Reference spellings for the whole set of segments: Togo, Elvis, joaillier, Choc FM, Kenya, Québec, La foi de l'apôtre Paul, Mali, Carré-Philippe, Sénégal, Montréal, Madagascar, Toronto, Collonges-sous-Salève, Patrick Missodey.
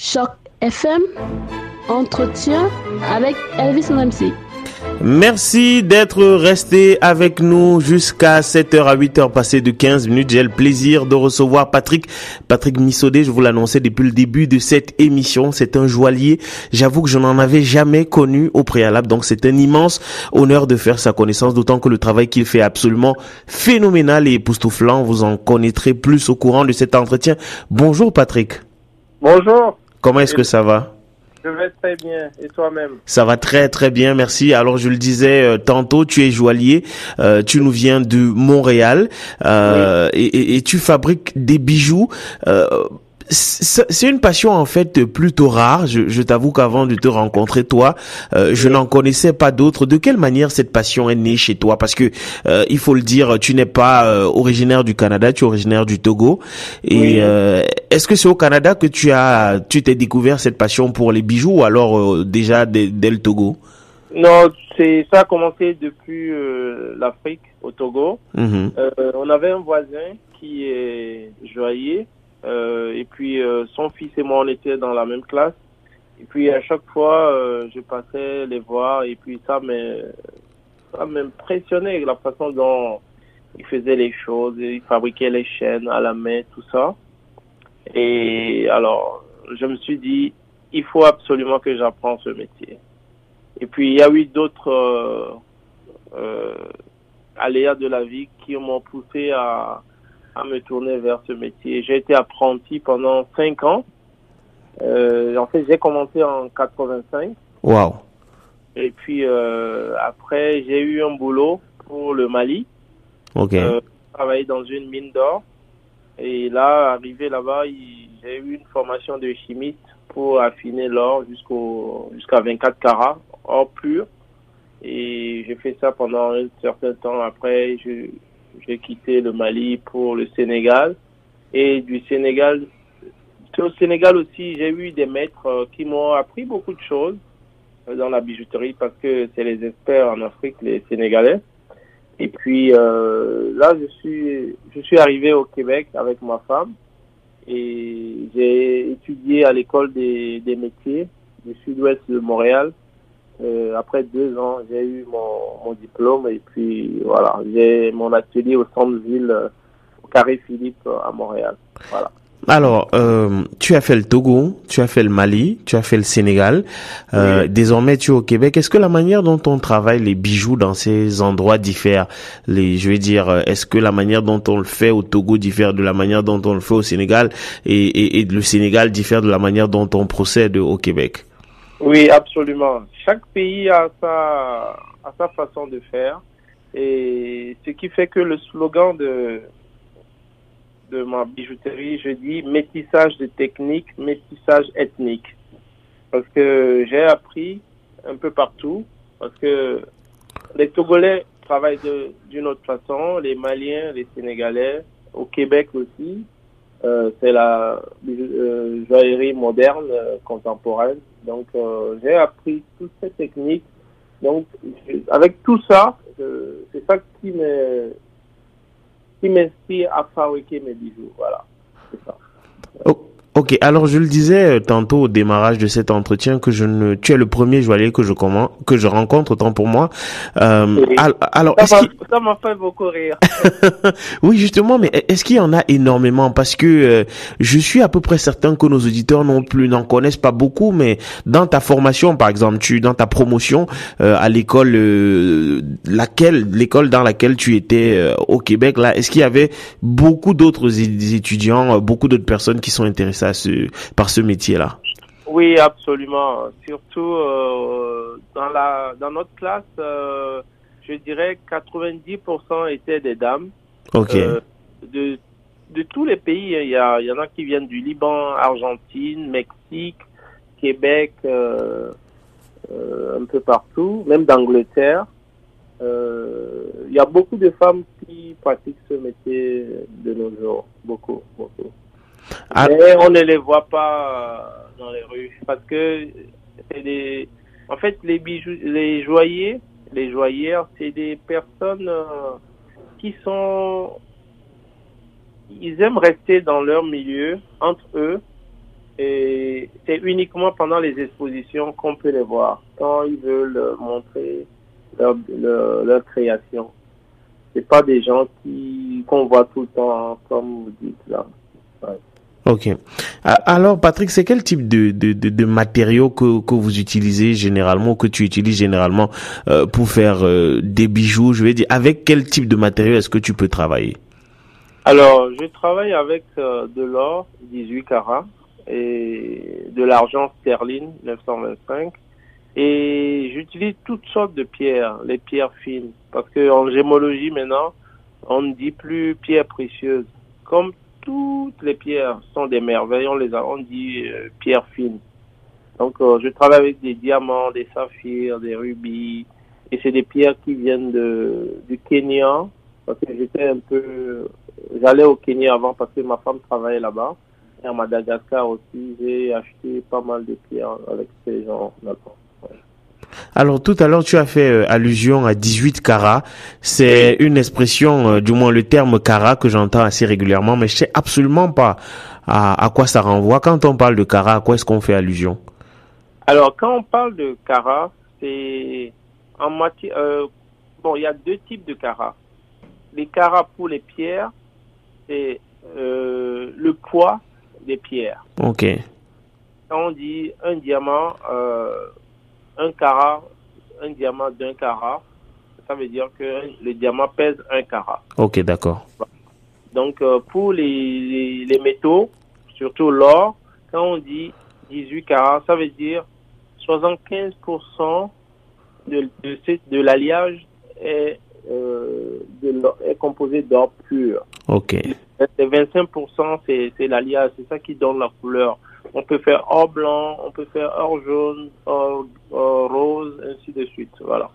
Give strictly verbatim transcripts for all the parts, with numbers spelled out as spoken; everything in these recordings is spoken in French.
Choc F M, entretien avec Elvis en M C. Merci d'être resté avec nous jusqu'à sept heures à huit heures passées de quinze minutes. J'ai le plaisir de recevoir Patrick. Patrick Missodey, je vous l'annonçais depuis le début de cette émission. C'est un joaillier. J'avoue que je n'en avais jamais connu au préalable. Donc c'est un immense honneur de faire sa connaissance, d'autant que le travail qu'il fait est absolument phénoménal et époustouflant. Vous en connaîtrez plus au courant de cet entretien. Bonjour Patrick. Bonjour. Comment est-ce que ça va ? Je vais très bien, et toi-même ? Ça va très très bien, merci. Alors je le disais euh, tantôt, tu es joaillier, euh, tu nous viens de Montréal euh, oui. et, et tu fabriques des bijoux. Euh, c'est une passion en fait plutôt rare, je, je t'avoue qu'avant de te rencontrer toi, euh, je oui. n'en connaissais pas d'autres. De quelle manière cette passion est née chez toi ? Parce que euh, il faut le dire, tu n'es pas euh, originaire du Canada, tu es originaire du Togo et... Oui. Euh, Est-ce que c'est au Canada que tu as, tu t'es découvert cette passion pour les bijoux ou alors euh, déjà dès, dès le Togo ? Non, c'est, ça a commencé depuis euh, l'Afrique, au Togo. Mm-hmm. Euh, on avait un voisin qui est joaillier euh, et puis euh, son fils et moi on était dans la même classe. Et puis à chaque fois euh, je passais les voir et puis ça, ça m'impressionnait la façon dont il faisait les choses, il fabriquait les chaînes à la main, tout ça. Et alors, je me suis dit, il faut absolument que j'apprenne ce métier. Et puis, il y a eu d'autres euh, euh, aléas de la vie qui m'ont poussé à, à me tourner vers ce métier. J'ai été apprenti pendant cinq ans. Euh, en fait, j'ai commencé en quatre-vingt-cinq. Wow. Et puis, euh, après, j'ai eu un boulot pour le Mali. Ok. Euh, travaillé dans une mine d'or. Et là, arrivé là-bas, il, j'ai eu une formation de chimiste pour affiner l'or jusqu'au, jusqu'à vingt-quatre carats, or pur. Et j'ai fait ça pendant un certain temps. Après, je, j'ai quitté le Mali pour le Sénégal. Et du Sénégal, au Sénégal aussi, j'ai eu des maîtres qui m'ont appris beaucoup de choses dans la bijouterie parce que c'est les experts en Afrique, les Sénégalais. Et puis euh, là, je suis je suis arrivé au Québec avec ma femme et j'ai étudié à l'école des, des métiers du sud-ouest de Montréal. Euh, après deux ans, j'ai eu mon, mon diplôme et puis voilà, j'ai mon atelier au centre-ville, au Carré-Philippe à Montréal. Voilà. Alors, euh, tu as fait le Togo, tu as fait le Mali, tu as fait le Sénégal, euh, oui. Désormais tu es au Québec. Est-ce que la manière dont on travaille les bijoux dans ces endroits diffère ? Les, je vais dire, est-ce que la manière dont on le fait au Togo diffère de la manière dont on le fait au Sénégal et, et, et le Sénégal diffère de la manière dont on procède au Québec ? Oui, absolument. Chaque pays a sa, a sa façon de faire et ce qui fait que le slogan de... de ma bijouterie, je dis métissage de techniques, métissage ethnique. Parce que j'ai appris un peu partout, parce que les Togolais travaillent de, d'une autre façon, les Maliens, les Sénégalais, au Québec aussi, euh, c'est la euh, joaillerie moderne, euh, contemporaine. Donc euh, j'ai appris toutes ces techniques. Donc je, avec tout ça, je, c'est ça qui me... qui m'inspire à fabriquer mes bijoux, voilà, c'est ça. Oh, ok, alors je le disais tantôt au démarrage de cet entretien que je ne, tu es le premier joaillier que je commence, que je rencontre, autant pour moi. Euh, oui. Alors, ça, est-ce m'a, qu'il... ça m'a fait beaucoup rire. Oui, justement, mais est-ce qu'il y en a énormément ? Parce que euh, je suis à peu près certain que nos auditeurs non plus n'en connaissent pas beaucoup, mais dans ta formation, par exemple, tu dans ta promotion euh, à l'école, euh, laquelle, l'école dans laquelle tu étais euh, au Québec, là, est-ce qu'il y avait beaucoup d'autres étudiants, euh, beaucoup d'autres personnes qui sont intéressées à ce, par ce métier-là ? Oui, absolument. Surtout euh, dans la dans notre classe, euh, je dirais quatre-vingt-dix pour cent étaient des dames. Ok. Euh, de de tous les pays, il y a il y en a qui viennent du Liban, Argentine, Mexique, Québec, euh, euh, un peu partout, même d'Angleterre. Euh, il y a beaucoup de femmes qui pratiquent ce métier de nos jours, beaucoup, beaucoup. Ah. Mais on ne les voit pas dans les rues parce que c'est des... en fait les bijoux, les joailliers, les joaillières, c'est des personnes qui sont, ils aiment rester dans leur milieu entre eux Et c'est uniquement pendant les expositions qu'on peut les voir, quand ils veulent montrer leur, leur, leur création. C'est pas des gens qui qu'on voit tout le temps, comme vous dites là. Ouais. Ok. Alors, Patrick, c'est quel type de, de, de, de matériaux que, que vous utilisez généralement, que tu utilises généralement euh, pour faire euh, des bijoux, je vais dire, avec quel type de matériaux est-ce que tu peux travailler? Alors, je travaille avec euh, de l'or, dix-huit carats, et de l'argent sterling, neuf cent vingt-cinq, et j'utilise toutes sortes de pierres, les pierres fines, parce que en gémologie maintenant, on ne dit plus pierres précieuses. Comme toutes les pierres sont des merveilles, on les a, on dit euh, pierres fines. Donc, euh, je travaille avec des diamants, des saphirs, des rubis, et c'est des pierres qui viennent de du Kenya, parce que j'étais un peu, j'allais au Kenya avant parce que ma femme travaillait là-bas. Et à Madagascar aussi, j'ai acheté pas mal de pierres avec ces gens là-bas. Ouais. Alors, tout à l'heure, tu as fait allusion à dix-huit carats. C'est une expression, euh, du moins le terme carat que j'entends assez régulièrement, mais je sais absolument pas à, à quoi ça renvoie. Quand on parle de carat, à quoi est-ce qu'on fait allusion? Alors, quand on parle de carat, c'est en matière... Euh, bon, il y a deux types de carats. Les carats pour les pierres, c'est euh, le poids des pierres. Ok. Quand on dit un diamant, euh, un carat, un diamant d'un carat, ça veut dire que le diamant pèse un carat. Ok, d'accord. Donc, euh, pour les, les, les métaux, surtout l'or, quand on dit dix-huit carats, ça veut dire soixante-quinze pour cent de, de, de l'alliage est, euh, de, est composé d'or pur. Ok. Les vingt-cinq pour cent, c'est, c'est l'alliage, c'est ça qui donne la couleur. On peut faire or blanc, on peut faire or jaune, or, or rose, ainsi de suite, voilà.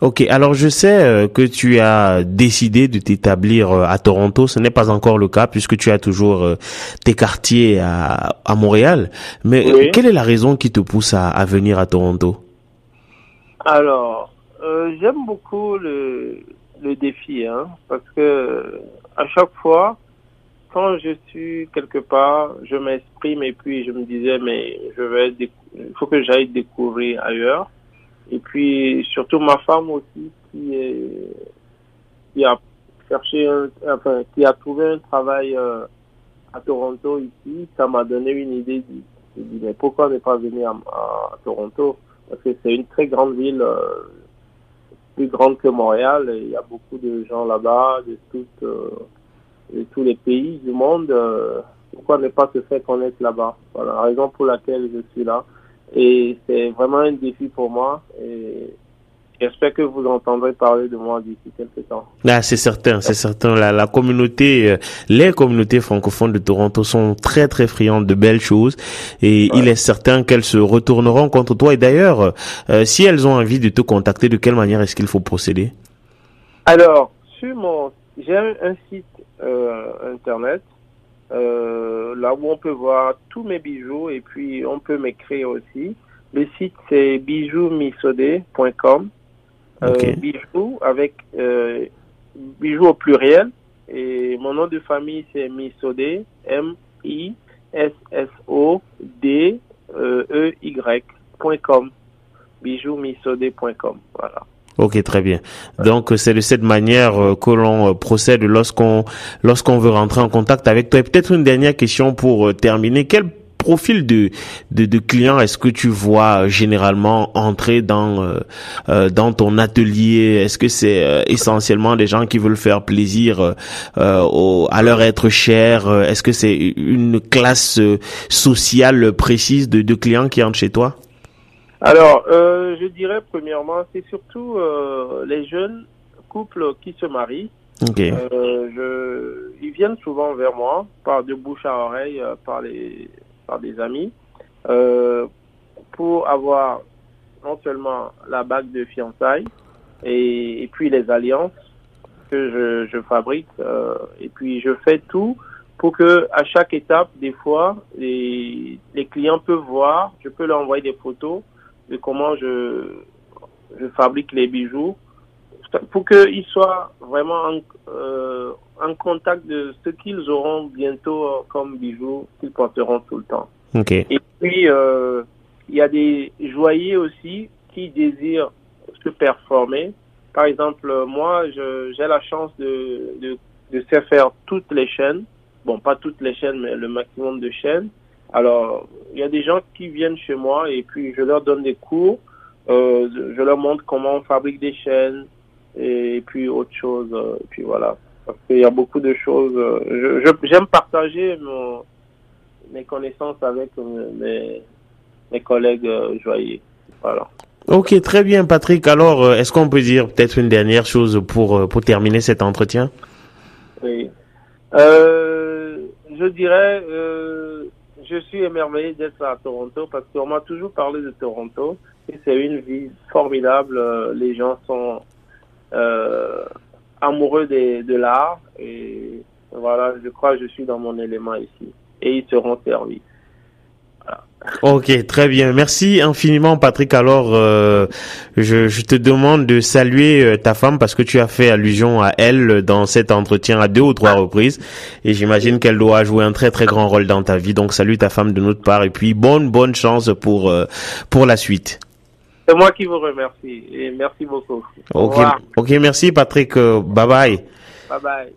Ok, alors je sais que tu as décidé de t'établir à Toronto, ce n'est pas encore le cas puisque tu as toujours tes quartiers à, à Montréal, mais oui. Quelle est la raison qui te pousse à, à venir à Toronto? Alors, euh, j'aime beaucoup le... le défi, hein, parce que à chaque fois, quand je suis quelque part, je m'exprime et puis je me disais, mais je vais, déc- il faut que j'aille découvrir ailleurs. Et puis, surtout ma femme aussi, qui, est, qui a cherché, un, enfin, qui a trouvé un travail euh, à Toronto ici, ça m'a donné une idée. Je me dis, mais pourquoi ne pas venir à, à Toronto? Parce que c'est une très grande ville, euh, plus grande que Montréal, il y a beaucoup de gens là-bas, de, toutes, euh, de tous les pays du monde. Euh, pourquoi ne pas se faire connaître là-bas? Voilà la raison pour laquelle je suis là. Et c'est vraiment un défi pour moi. Et j'espère que vous entendrez parler de moi d'ici quelques temps. Ah, c'est certain, c'est certain. La, la communauté, euh, les communautés francophones de Toronto sont très, très friandes de belles choses. Et ouais. Il est certain qu'elles se retourneront contre toi. Et d'ailleurs, euh, si elles ont envie de te contacter, de quelle manière est-ce qu'il faut procéder? Alors, sur mon, j'ai un site euh, internet, euh, là où on peut voir tous mes bijoux et puis on peut m'écrire aussi. Le site, c'est bijou missodey point com. Okay. Euh, bijoux avec euh, bijoux au pluriel, et mon nom de famille c'est Missodey, M I S S O D E Y point com, bijou missodey point com, voilà. Ok, très bien. Donc c'est de cette manière euh, que l'on euh, procède lorsqu'on lorsqu'on veut rentrer en contact avec toi. Et peut-être une dernière question pour euh, terminer. Quel profil de, de de clients est-ce que tu vois généralement entrer dans euh, dans ton atelier? Est-ce que c'est euh, essentiellement des gens qui veulent faire plaisir euh, au, à leur être cher? Est-ce que c'est une classe sociale précise de, de clients qui entrent chez toi? Alors, euh, je dirais premièrement, c'est surtout euh, les jeunes couples qui se marient. Okay. Euh, je, ils viennent souvent vers moi, par de bouche à oreille, par les par des amis, euh, pour avoir non seulement la bague de fiançailles et, et puis les alliances que je, je fabrique, euh, et puis je fais tout pour que à chaque étape, des fois, les, les clients peuvent voir, je peux leur envoyer des photos de comment je, je fabrique les bijoux, pour qu'ils soient vraiment en, euh, en contact de ce qu'ils auront bientôt euh, comme bijoux qu'ils porteront tout le temps. Okay. Et puis, euh, il y a des joailliers aussi qui désirent se performer. Par exemple, moi, je, j'ai la chance de, de, de faire toutes les chaînes. Bon, pas toutes les chaînes, mais le maximum de chaînes. Alors, il y a des gens qui viennent chez moi et puis je leur donne des cours. Euh, je leur montre comment on fabrique des chaînes et puis autre chose. Et puis voilà, parce qu'il y a beaucoup de choses. Je, je, j'aime partager mon, mes connaissances avec mes, mes collègues joailliers. Voilà. Ok, très bien, Patrick. Alors, est-ce qu'on peut dire peut-être une dernière chose pour, pour terminer cet entretien? Oui. Euh, je dirais, euh, je suis émerveillé d'être là à Toronto parce qu'on m'a toujours parlé de Toronto et c'est une ville formidable. Les gens sont euh, amoureux des, de l'art et voilà, je crois que je suis dans mon élément ici et ils seront servis. Ok, très bien. Merci infiniment, Patrick. Alors, euh, je, je te demande de saluer euh, ta femme parce que tu as fait allusion à elle dans cet entretien à deux ou trois reprises et j'imagine qu'elle doit jouer un très très grand rôle dans ta vie. Donc, salue ta femme de notre part et puis bonne bonne chance pour euh, pour la suite. C'est moi qui vous remercie et merci beaucoup. Ok, ok, merci Patrick. Euh, bye bye. Bye bye.